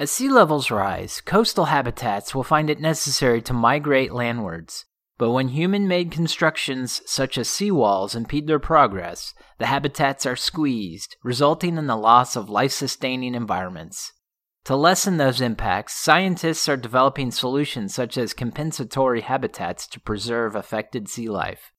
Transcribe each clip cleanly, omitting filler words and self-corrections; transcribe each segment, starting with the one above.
As sea levels rise, coastal habitats will find it necessary to migrate landwards, but when human-made constructions such as seawalls impede their progress, the habitats are squeezed, resulting in the loss of life-sustaining environments. To lessen those impacts, scientists are developing solutions such as compensatory habitats to preserve affected sea life.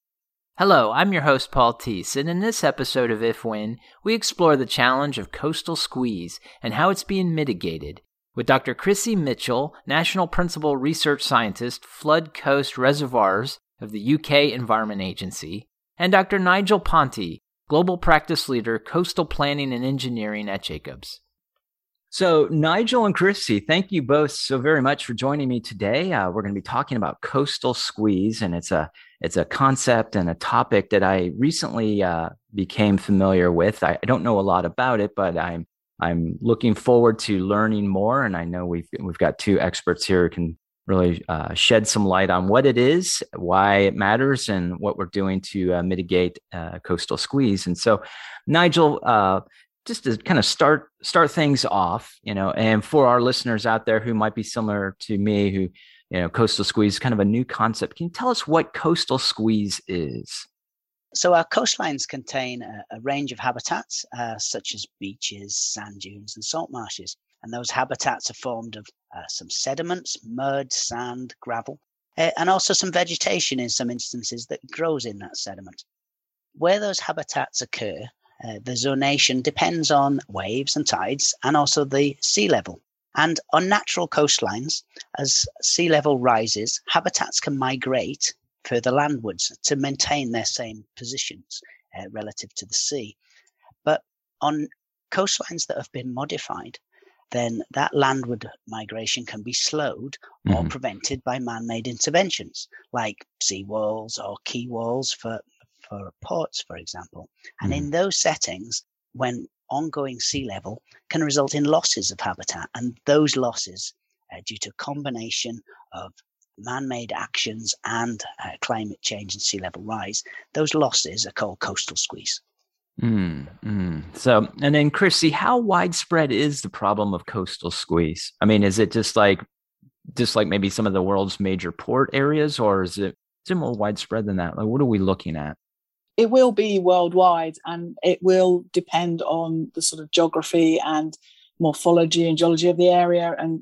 Hello, I'm your host Paul Teese, and in this episode of If When, we explore the challenge of coastal squeeze and how it's being mitigated with Dr. Chrissy Mitchell, National Principal Research Scientist, Flood Coast Reservoirs of the UK Environment Agency, and Dr. Nigel Pontee, Global Practice Leader, Coastal Planning and Engineering at Jacobs. So Nigel and Chrissy, thank you both so very much for joining me today. We're going to be talking about coastal squeeze, and it's a concept and a topic that I recently became familiar with. I don't know a lot about it, but I'm looking forward to learning more. And I know we've got two experts here who can really shed some light on what it is, why it matters, and what we're doing to mitigate coastal squeeze. And so, Nigel, just to kind of start things off, and for our listeners out there who might be similar to me, who, coastal squeeze is kind of a new concept. Can you tell us what coastal squeeze is? So our coastlines contain a range of habitats, such as beaches, sand dunes, and salt marshes. And those habitats are formed of some sediments, mud, sand, gravel, and also some vegetation in some instances that grows in that sediment. Where those habitats occur, the zonation depends on waves and tides and also the sea level. And on natural coastlines, as sea level rises, habitats can migrate further landwards to maintain their same positions relative to the sea. But on coastlines that have been modified, then that landward migration can be slowed or prevented by man-made interventions like sea walls or quay walls for ports, for example. And in those settings, when ongoing sea level can result in losses of habitat, and those losses are due to a combination of man-made actions and climate change and sea level rise, those losses are called coastal squeeze. So, and then Chrissy, how widespread is the problem of coastal squeeze? I mean, is it just like maybe some of the world's major port areas, or is it more widespread than that? Like, what are we looking at? It will be worldwide, and it will depend on the sort of geography and morphology and geology of the area and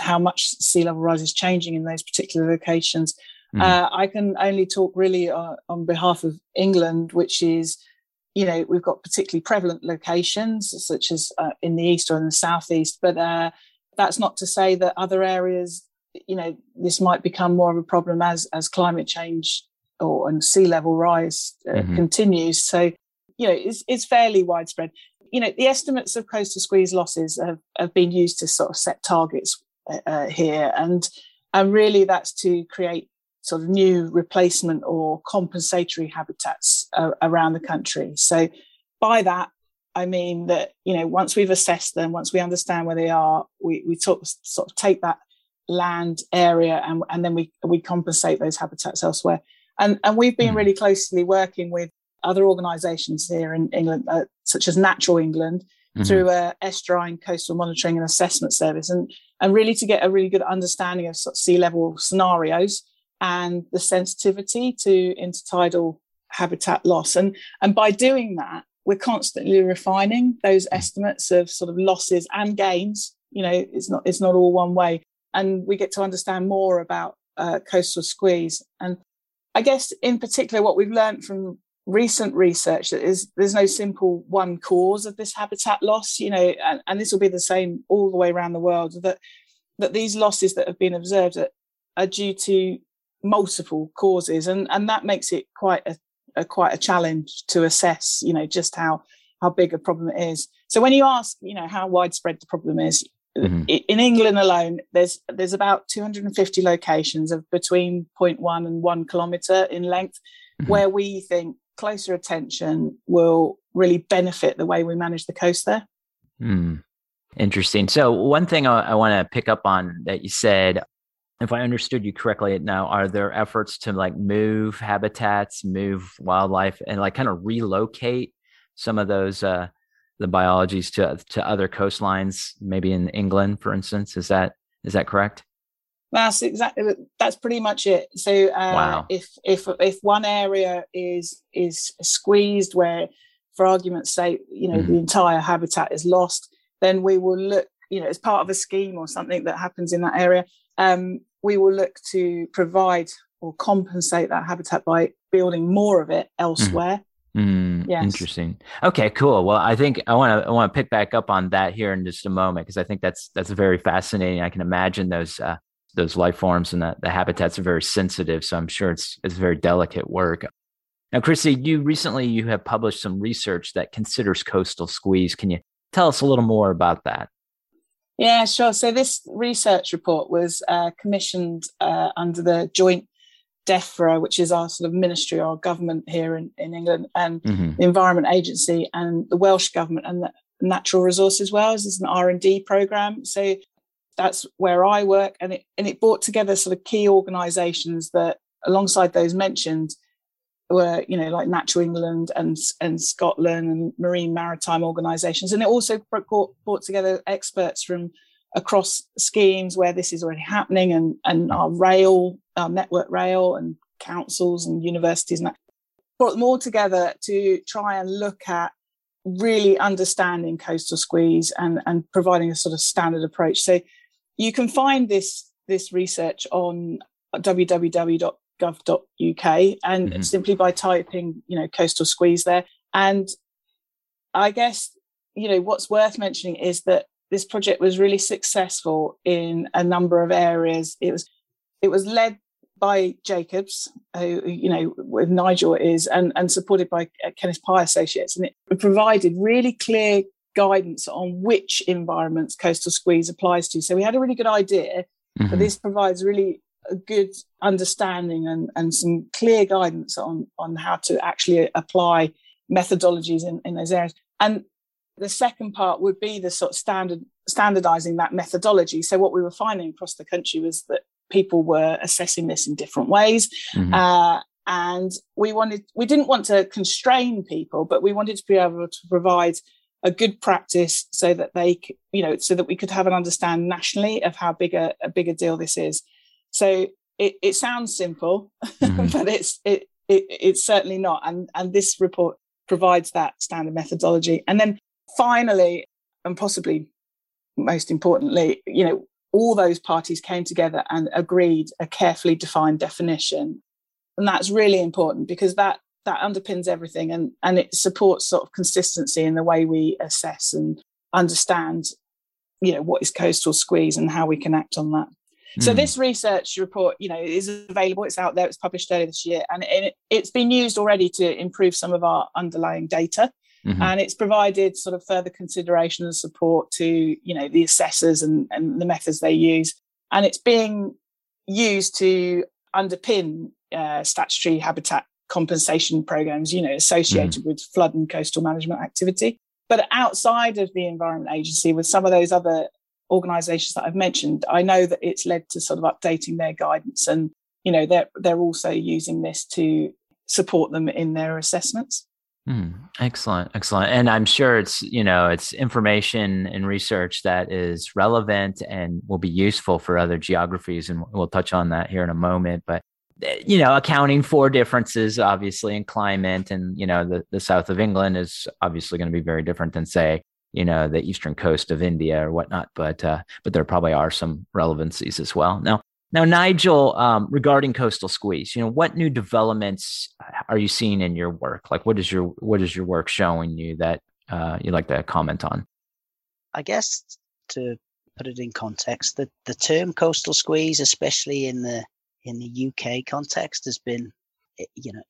how much sea level rise is changing in those particular locations. I can only talk really on behalf of England, which is, we've got particularly prevalent locations such as in the east or in the southeast, but that's not to say that other areas, this might become more of a problem as climate change and sea level rise continues. So, it's fairly widespread. The estimates of coastal squeeze losses have been used to sort of set targets here. And really that's to create sort of new replacement or compensatory habitats around the country. So by that, I mean that, once we've assessed them, once we understand where they are, we sort of take that land area and then we compensate those habitats elsewhere. And we've been really closely working with other organisations here in England, such as Natural England, through Estuarine Coastal Monitoring and Assessment Service, and really to get a really good understanding of sort of sea level scenarios and the sensitivity to intertidal habitat loss. And by doing that, we're constantly refining those estimates of sort of losses and gains. It's not all one way. And we get to understand more about coastal squeeze. And I guess in particular, what we've learned from recent research is there's no simple one cause of this habitat loss, and this will be the same all the way around the world, that these losses that have been observed are due to multiple causes. And that makes it quite a challenge to assess, just how big a problem it is. So when you ask, how widespread the problem is, in England alone, there's about 250 locations of between 0.1 and 1 kilometre in length, where we think closer attention will really benefit the way we manage the coast there. Interesting. So one thing I want to pick up on that you said, if I understood you correctly now, are there efforts to like move habitats, move wildlife, and like kind of relocate some of those the biologies to other coastlines, maybe in England, for instance. Is that correct? That's pretty much it. So wow. if one area is squeezed where, for argument's sake, the entire habitat is lost, then we will look, as part of a scheme or something that happens in that area, we will look to provide or compensate that habitat by building more of it elsewhere. Yes. Interesting. Okay, cool. Well, I think I want to pick back up on that here in just a moment, because I think that's very fascinating. I can imagine those life forms and the habitats are very sensitive, so I'm sure it's very delicate work. Now, Chrissy, you recently have published some research that considers coastal squeeze. Can you tell us a little more about that? Yeah, sure. So this research report was commissioned under the joint DEFRA, which is our sort of ministry or government here in England, and the Environment Agency and the Welsh Government and the Natural Resources Wales. It's an R&D programme. So that's where I work. And it brought together sort of key organisations that, alongside those mentioned, were, like Natural England and Scotland and marine maritime organisations. And it also brought together experts from across schemes where this is already happening and our Network Rail and councils and universities, and that brought them all together to try and look at really understanding coastal squeeze and providing a sort of standard approach. So you can find this research on www.gov.uk and simply by typing, coastal squeeze there. And I guess, what's worth mentioning is that this project was really successful in a number of areas. It was led by Jacobs, who, with Nigel is, and supported by Kenneth Pye Associates. And it provided really clear guidance on which environments coastal squeeze applies to. So we had a really good idea, but this provides really a good understanding and some clear guidance on how to actually apply methodologies in those areas. And the second part would be the sort of standardizing that methodology. So what we were finding across the country was that people were assessing this in different ways. And we didn't want to constrain people, but we wanted to be able to provide a good practice so that we could have an understanding nationally of how big a bigger deal this is. So it sounds simple, but it's certainly not. And this report provides that standard methodology. And then finally, and possibly most importantly, all those parties came together and agreed a carefully defined definition. And that's really important because that underpins everything and it supports sort of consistency in the way we assess and understand, what is coastal squeeze and how we can act on that. So this research report, is available. It's out there. It's published earlier this year, and it's been used already to improve some of our underlying data. And it's provided sort of further consideration and support to, the assessors and the methods they use. And it's being used to underpin statutory habitat compensation programs, associated with flood and coastal management activity. But outside of the Environment Agency, with some of those other organisations that I've mentioned, I know that it's led to sort of updating their guidance, and, they're also using this to support them in their assessments. Excellent. And I'm sure it's information and research that is relevant and will be useful for other geographies. And we'll touch on that here in a moment, but, accounting for differences, obviously, in climate and, the south of England is obviously going to be very different than, say, the eastern coast of India or whatnot, but there probably are some relevancies as well. Now, Nigel, regarding coastal squeeze, what new developments are you seeing in your work? Like, what is your work showing you that you'd like to comment on? I guess to put it in context, the term coastal squeeze, especially in the UK context, has been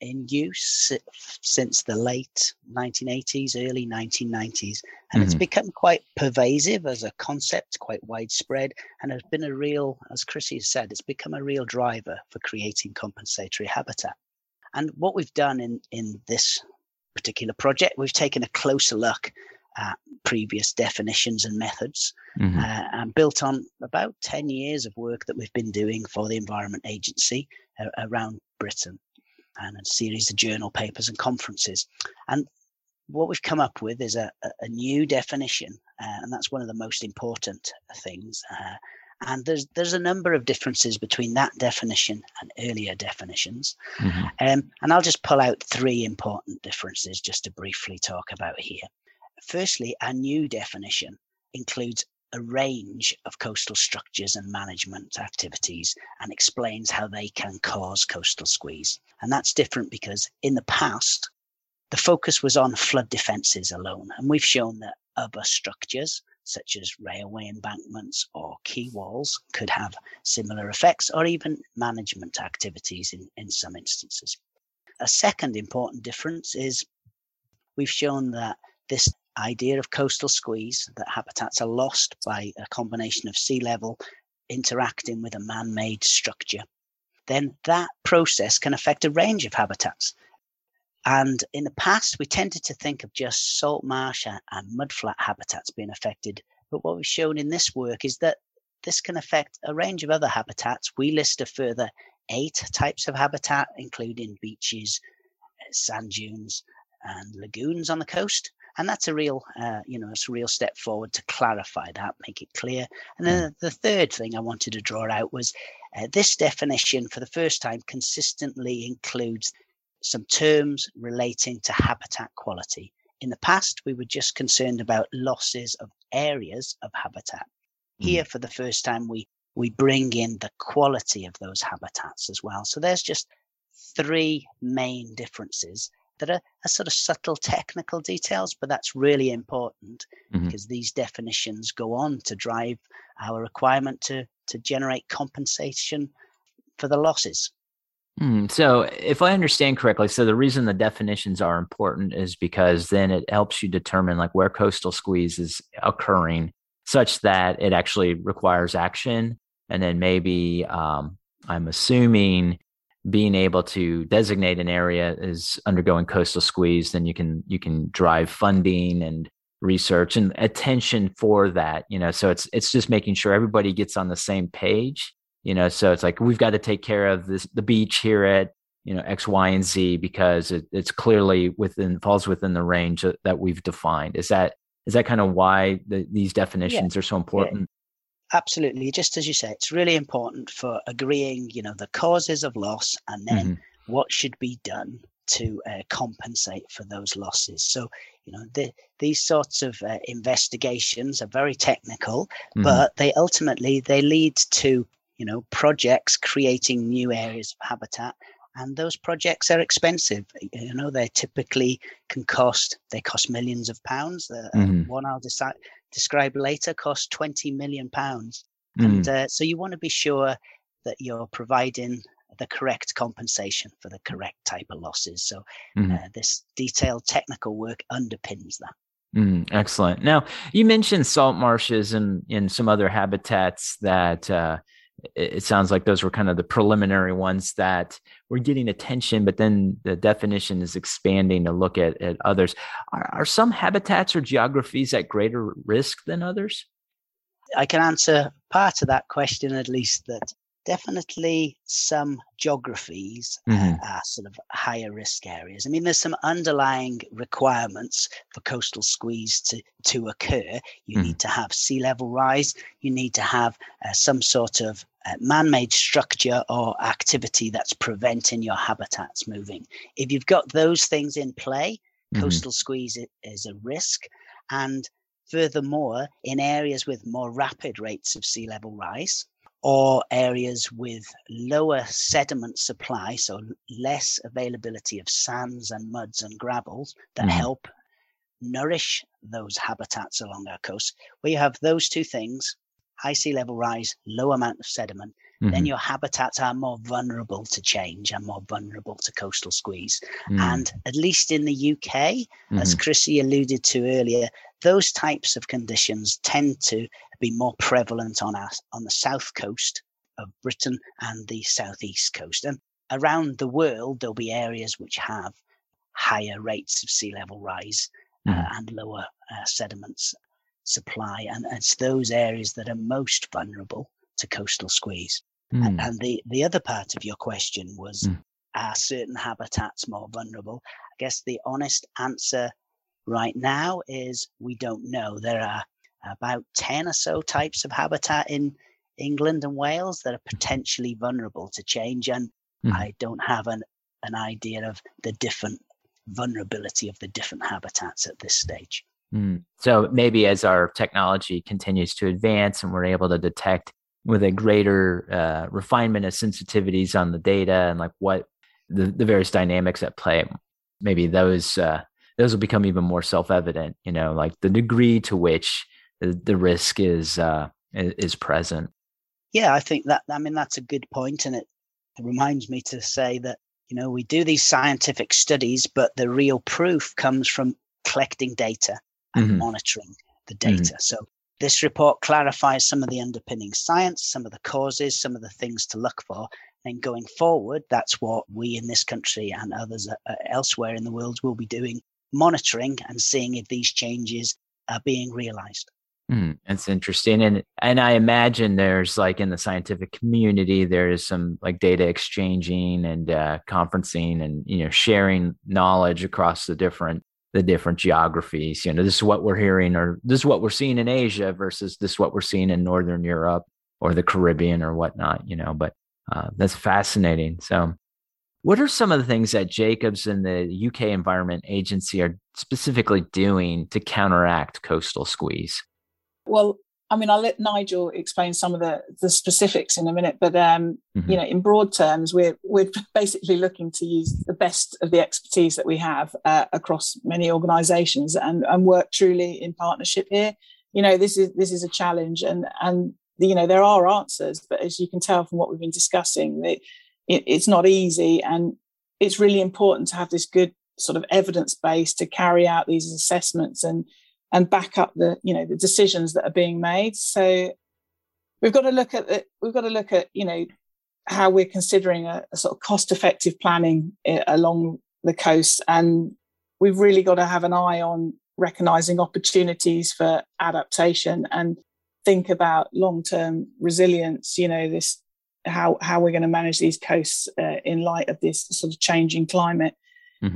in use since the late 1980s, early 1990s, and it's become quite pervasive as a concept, quite widespread, and has been as Chrissy has said, it's become a real driver for creating compensatory habitat. And what we've done in this particular project, we've taken a closer look at previous definitions and methods, and built on about 10 years of work that we've been doing for the Environment Agency around Britain, and a series of journal papers and conferences. And what we've come up with is a new definition, and that's one of the most important things. And there's a number of differences between that definition and earlier definitions. Mm-hmm. And I'll just pull out three important differences just to briefly talk about here. Firstly, our new definition includes a range of coastal structures and management activities and explains how they can cause coastal squeeze. And that's different because in the past, the focus was on flood defences alone. And we've shown that other structures, such as railway embankments or quay walls, could have similar effects, or even management activities in some instances. A second important difference is we've shown that this idea of coastal squeeze, that habitats are lost by a combination of sea level interacting with a man-made structure, then that process can affect a range of habitats. And in the past, we tended to think of just salt marsh and mudflat habitats being affected. But what we've shown in this work is that this can affect a range of other habitats. We list a further 8 types of habitat, including beaches, sand dunes, and lagoons on the coast. And that's a real, it's a real step forward to clarify that, make it clear. And then the third thing I wanted to draw out was this definition, for the first time, consistently includes some terms relating to habitat quality. In the past, we were just concerned about losses of areas of habitat. Here, for the first time, we bring in the quality of those habitats as well. So there's just 3 main differences that are sort of subtle technical details, but that's really important because these definitions go on to drive our requirement to generate compensation for the losses. So if I understand correctly, so the reason the definitions are important is because then it helps you determine like where coastal squeeze is occurring such that it actually requires action. And then maybe I'm assuming being able to designate an area is undergoing coastal squeeze, then you can drive funding and research and attention for that, so it's just making sure everybody gets on the same page. So it's like, we've got to take care of this, the beach here at, X, Y, and Z, because it's clearly falls within the range that we've defined. Is that kind of why these definitions are so important? Yeah. Absolutely. Just as you say, it's really important for agreeing, the causes of loss and then what should be done to compensate for those losses. So, these sorts of investigations are very technical, but they ultimately lead to, projects creating new areas of habitat, and those projects are expensive. They typically cost millions of pounds. One I'll describe later costs £20 million. And so you want to be sure that you're providing the correct compensation for the correct type of losses. So this detailed technical work underpins that. Excellent. Now, you mentioned salt marshes and some other habitats that it sounds like those were kind of the preliminary ones that were getting attention, but then the definition is expanding to look at others. Are some habitats or geographies at greater risk than others? I can answer part of that question, at least, that definitely some geographies are sort of higher risk areas. I mean, there's some underlying requirements for coastal squeeze to occur. You need to have sea level rise. You need to have some sort of man-made structure or activity that's preventing your habitats moving. If you've got those things in play, coastal squeeze is a risk. And furthermore, in areas with more rapid rates of sea level rise, or areas with lower sediment supply, so less availability of sands and muds and gravels that help nourish those habitats along our coast, where you have those two things, high sea level rise, low amount of sediment, then your habitats are more vulnerable to change and more vulnerable to coastal squeeze. And at least in the UK, as Chrissy alluded to earlier, those types of conditions tend to be more prevalent on the south coast of Britain and the southeast coast. And around the world, there'll be areas which have higher rates of sea level rise and lower sediments supply. And it's those areas that are most vulnerable to coastal squeeze. And the other part of your question was, are certain habitats more vulnerable? I guess the honest answer right now is we don't know. There are about 10 or so types of habitat in England and Wales that are potentially vulnerable to change, and I don't have an idea of the different vulnerability of the different habitats at this stage. So maybe as our technology continues to advance and we're able to detect with a greater refinement of sensitivities on the data and like what the various dynamics at play, maybe those will become even more self-evident, you know, like the degree to which the risk is present. Yeah, I think that, I mean, that's a good point. And it reminds me to say that, you know, we do these scientific studies, but the real proof comes from collecting data and monitoring the data. So this report clarifies some of the underpinning science, some of the causes, some of the things to look for. And going forward, that's what we in this country and others elsewhere in the world will be doing, monitoring and seeing if these changes are being realized. That's interesting. And I imagine there's like in the scientific community, there is some like data exchanging and conferencing and, you know, sharing knowledge across the different geographies. You know, this is what we're hearing, or this is what we're seeing in Asia versus this is what we're seeing in Northern Europe or the Caribbean or whatnot, you know, but that's fascinating. So what are some of the things that Jacobs and the UK Environment Agency are specifically doing to counteract coastal squeeze? Well, I mean, I'll let Nigel explain some of the specifics in a minute, but, you know, in broad terms, we're basically looking to use the best of the expertise that we have across many organisations and work truly in partnership here. You know, this is a challenge and, you know, there are answers, but as you can tell from what we've been discussing, it's not easy. And it's really important to have this good sort of evidence base to carry out these assessments and back up the, you know, the decisions that are being made. So we've got to look at, you know, how we're considering a sort of cost-effective planning along the coast, and we've really got to have an eye on recognising opportunities for adaptation and think about long-term resilience. You know, this how we're going to manage these coasts in light of this sort of changing climate.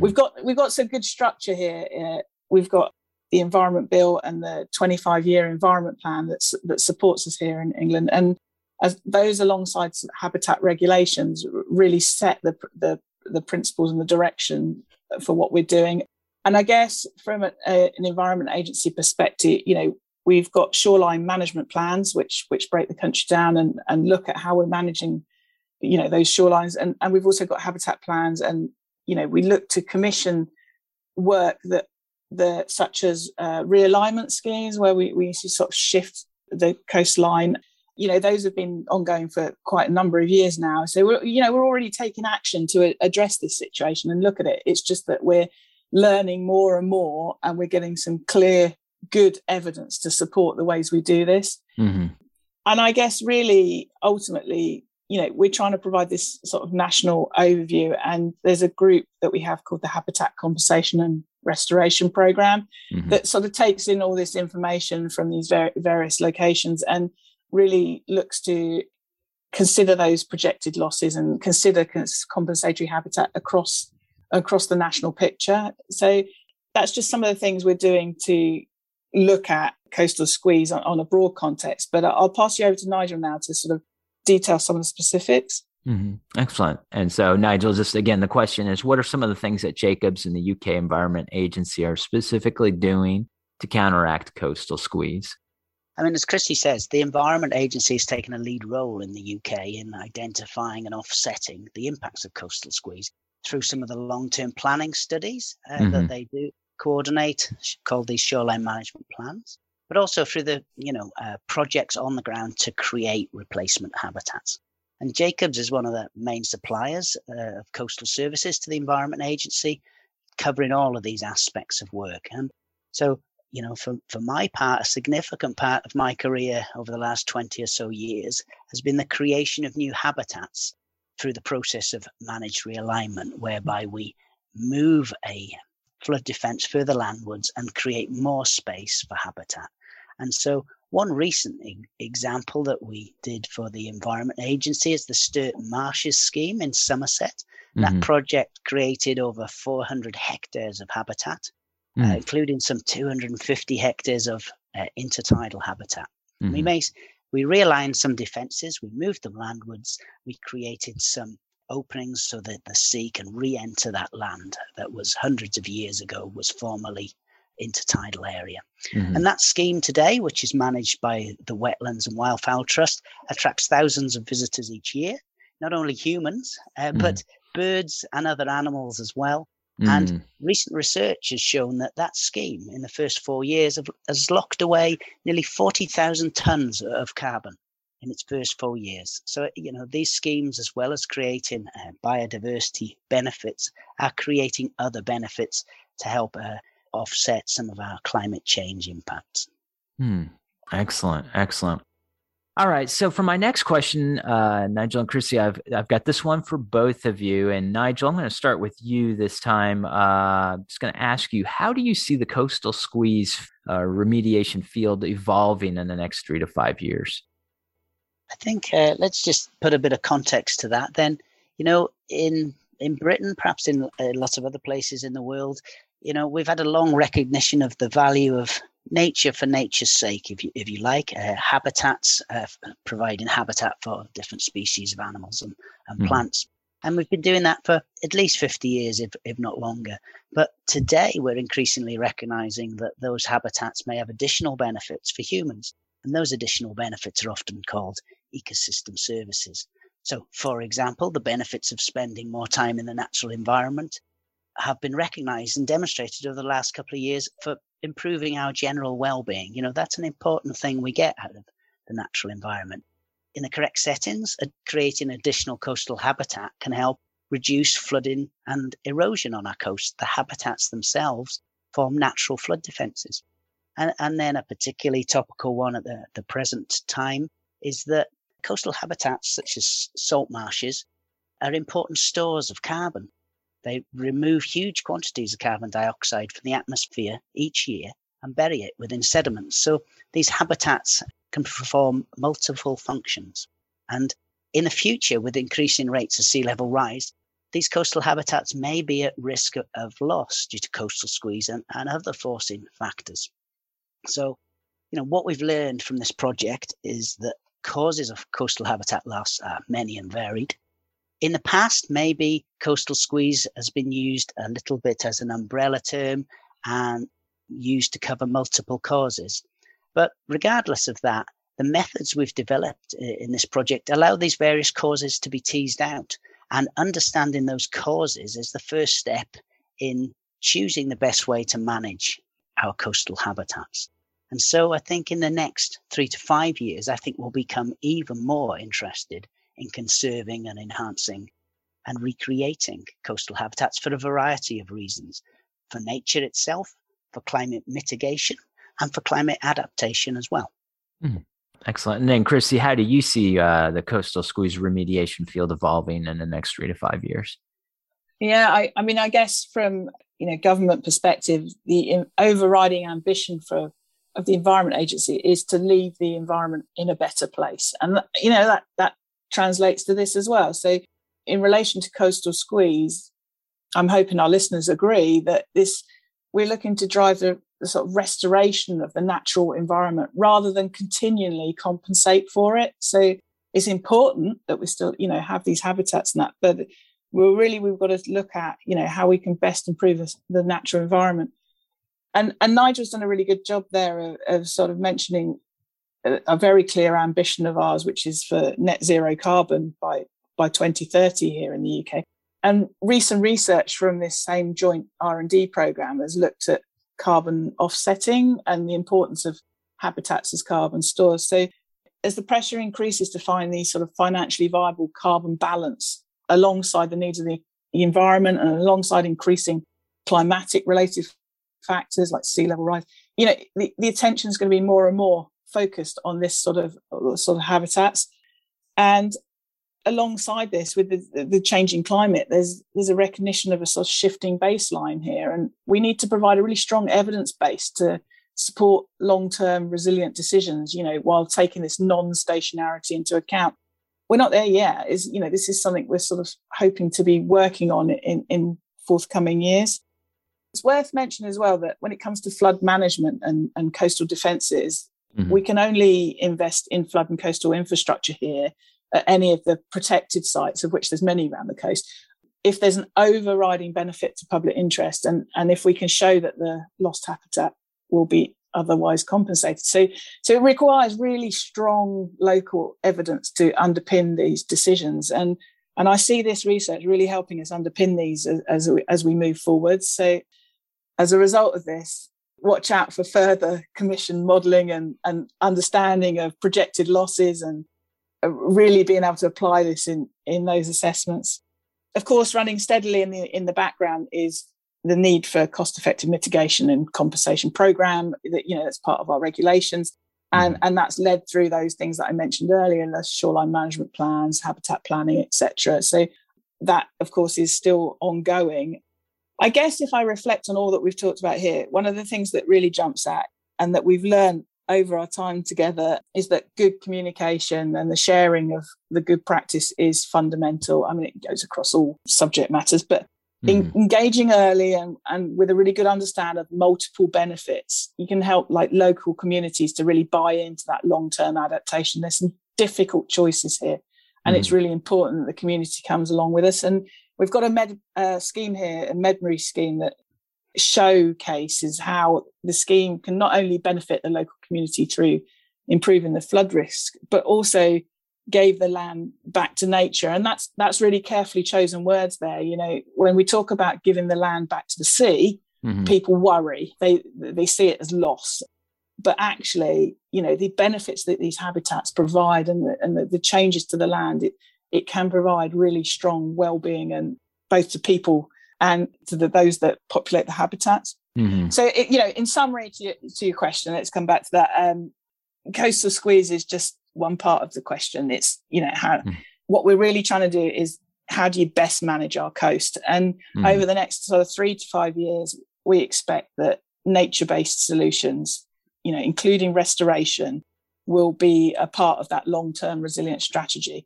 We've got some good structure here. We've got the Environment Bill and the 25-year Environment Plan that supports us here in England, and as those alongside habitat regulations really set the principles and the direction for what we're doing. And I guess from an Environment Agency perspective, you know, we've got shoreline management plans which break the country down and look at how we're managing, you know, those shorelines, and we've also got habitat plans, and you know, we look to commission work that. Such as realignment schemes where we sort of shift the coastline. You know, those have been ongoing for quite a number of years now. So, we're already taking action to address this situation and look at it. It's just that we're learning more and more, and we're getting some clear, good evidence to support the ways we do this. And I guess really, ultimately, you know, we're trying to provide this sort of national overview, and there's a group that we have called the Habitat Conservation and Restoration Program that sort of takes in all this information from these various locations and really looks to consider those projected losses and consider compensatory habitat across the national picture. So that's just some of the things we're doing to look at coastal squeeze on a broad context. But I'll pass you over to Nigel now to sort of detail some of the specifics. Excellent. And so, Nigel, just again, the question is, what are some of the things that Jacobs and the UK Environment Agency are specifically doing to counteract coastal squeeze? I mean, as Chrissy says, the Environment Agency has taken a lead role in the UK in identifying and offsetting the impacts of coastal squeeze through some of the long-term planning studies that they do coordinate, called these shoreline management plans, but also through the, you know, projects on the ground to create replacement habitats. And Jacobs is one of the main suppliers of coastal services to the Environment Agency, covering all of these aspects of work. And so, you know, for my part, a significant part of my career over the last 20 or so years has been the creation of new habitats through the process of managed realignment, whereby we move a flood defence further landwards and create more space for habitat. And so, one recent example that we did for the Environment Agency is the Sturt Marshes Scheme in Somerset. That project created over 400 hectares of habitat including some 250 hectares of intertidal habitat. Mm-hmm. We realigned some defences, we moved them landwards, we created some openings so that the sea can re-enter that land that was hundreds of years ago was formerly intertidal area. Mm-hmm. And that scheme today, which is managed by the Wetlands and Wildfowl Trust, attracts thousands of visitors each year, not only humans, but birds and other animals as well. Mm-hmm. And recent research has shown that that scheme in the first 4 years has locked away nearly 40,000 tonnes of carbon in its first 4 years. So, you know, these schemes, as well as creating biodiversity benefits, are creating other benefits to help offset some of our climate change impacts. Excellent, excellent. All right. So for my next question, Nigel and Chrissy, I've got this one for both of you. And Nigel, I'm going to start with you this time. I'm just going to ask you, how do you see the coastal squeeze remediation field evolving in the next 3 to 5 years? I think let's just put a bit of context to that then. You know, in Britain, perhaps in lots of other places in the world, you know, we've had a long recognition of the value of nature for nature's sake, if you like, habitats, providing habitat for different species of animals and plants. And we've been doing that for at least 50 years, if not longer. But today we're increasingly recognizing that those habitats may have additional benefits for humans. And those additional benefits are often called ecosystem services. So, for example, the benefits of spending more time in the natural environment have been recognized and demonstrated over the last couple of years for improving our general well-being. You know, that's an important thing we get out of the natural environment. In the correct settings, creating additional coastal habitat can help reduce flooding and erosion on our coast. The habitats themselves form natural flood defences. And then a particularly topical one at the present time is that coastal habitats such as salt marshes are important stores of carbon. They remove huge quantities of carbon dioxide from the atmosphere each year and bury it within sediments. So these habitats can perform multiple functions. And in the future, with increasing rates of sea level rise, these coastal habitats may be at risk of loss due to coastal squeeze and other forcing factors. So, you know, what we've learned from this project is that causes of coastal habitat loss are many and varied. In the past, maybe coastal squeeze has been used a little bit as an umbrella term and used to cover multiple causes. But regardless of that, the methods we've developed in this project allow these various causes to be teased out. And understanding those causes is the first step in choosing the best way to manage our coastal habitats. And so I think in the next 3 to 5 years, I think we'll become even more interested in conserving and enhancing and recreating coastal habitats for a variety of reasons, for nature itself, for climate mitigation, and for climate adaptation as well. Excellent. And then Chrissy, how do you see the coastal squeeze remediation field evolving in the next 3 to 5 years? Yeah, I mean, I guess from, you know, government perspective, the overriding ambition of the Environment Agency is to leave the environment in a better place. And, you know, that translates to this as well. So in relation to coastal squeeze, I'm hoping our listeners agree that we're looking to drive the sort of restoration of the natural environment rather than continually compensate for it. So it's important that we still, you know, have these habitats and that, but we've got to look at, you know, how we can best improve the natural environment. And Nigel's done a really good job there of sort of mentioning a very clear ambition of ours, which is for net zero carbon by 2030 here in the UK. And recent research from this same joint R&D programme has looked at carbon offsetting and the importance of habitats as carbon stores. So as the pressure increases to find these sort of financially viable carbon balance alongside the needs of the environment and alongside increasing climatic related factors like sea level rise, you know, the attention is going to be more and more focused on this sort of habitats. And alongside this, with the changing climate, there's a recognition of a sort of shifting baseline here, and we need to provide a really strong evidence base to support long-term resilient decisions, you know, while taking this non-stationarity into account. We're not there yet. Is, you know, this is something we're sort of hoping to be working on in forthcoming years. It's worth mentioning as well that when it comes to flood management and coastal defences, we can only invest in flood and coastal infrastructure here at any of the protected sites, of which there's many around the coast, if there's an overriding benefit to public interest and if we can show that the lost habitat will be otherwise compensated. So it requires really strong local evidence to underpin these decisions. And I see this research really helping us underpin these as we move forward. So as a result of this, watch out for further commission modelling and understanding of projected losses and really being able to apply this in those assessments. Of course, running steadily in the background is the need for cost-effective mitigation and compensation programme. That, you know, that's part of our regulations, and that's led through those things that I mentioned earlier, the shoreline management plans, habitat planning, etc. So that, of course, is still ongoing. I guess if I reflect on all that we've talked about here, one of the things that really jumps out and that we've learned over our time together is that good communication and the sharing of the good practice is fundamental. I mean, it goes across all subject matters, but engaging early and with a really good understanding of multiple benefits, you can help like local communities to really buy into that long-term adaptation. There's some difficult choices here, and it's really important that the community comes along with us. And we've got a scheme here, a Medmerry scheme, that showcases how the scheme can not only benefit the local community through improving the flood risk, but also gave the land back to nature. And that's really carefully chosen words there. You know, when we talk about giving the land back to the sea, people worry. They see it as loss. But actually, you know, the benefits that these habitats provide and the changes to the land, it can provide really strong well-being, and both to people and to those that populate the habitats. So, in summary to your question, let's come back to that. Coastal squeeze is just one part of the question. It's, what we're really trying to do is how do you best manage our coast? And over the next sort of 3 to 5 years, we expect that nature-based solutions, including restoration, will be a part of that long-term resilience strategy.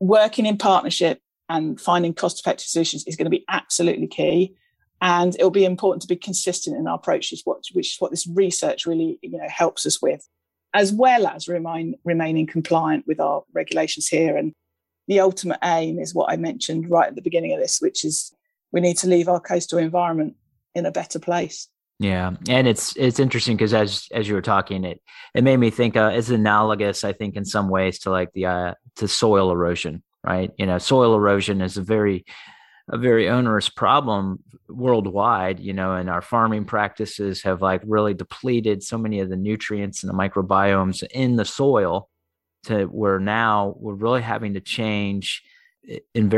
Working in partnership and finding cost-effective solutions is going to be absolutely key, and it'll be important to be consistent in our approaches, which is what this research really helps us with, as well as remaining compliant with our regulations here. And the ultimate aim is what I mentioned right at the beginning of this, which is we need to leave our coastal environment in a better place. Yeah, and it's interesting because as you were talking, it made me think it's analogous, I think, in some ways to like to soil erosion, right? Soil erosion is a very onerous problem worldwide, and our farming practices have like really depleted so many of the nutrients and the microbiomes in the soil to where now we're really having to change in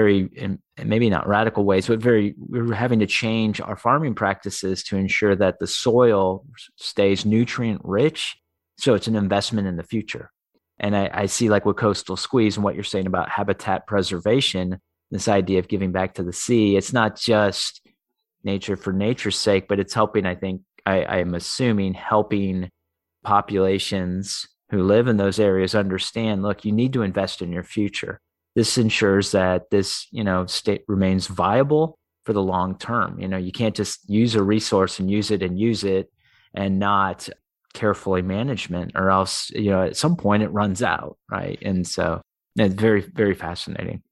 maybe not radical ways, but we're having to change our farming practices to ensure that the soil stays nutrient rich. So it's an investment in the future. And I see like with coastal squeeze and what you're saying about habitat preservation, this idea of giving back to the sea, it's not just nature for nature's sake, but it's helping, I think, I'm assuming, helping populations who live in those areas understand, look, you need to invest in your future. This ensures that this, state remains viable for the long term. You can't just use a resource and use it and not carefully management, or else, at some point it runs out, right? And so it's very, very fascinating.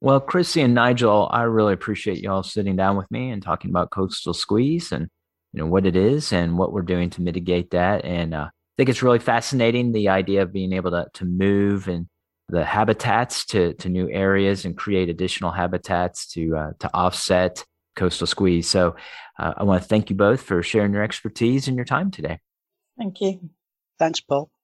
Well, Chrissy and Nigel, I really appreciate y'all sitting down with me and talking about coastal squeeze and, what it is and what we're doing to mitigate that. And I think it's really fascinating, the idea of being able to move and the habitats to new areas and create additional habitats to offset coastal squeeze. So I want to thank you both for sharing your expertise and your time today. Thank you. Thanks, Paul.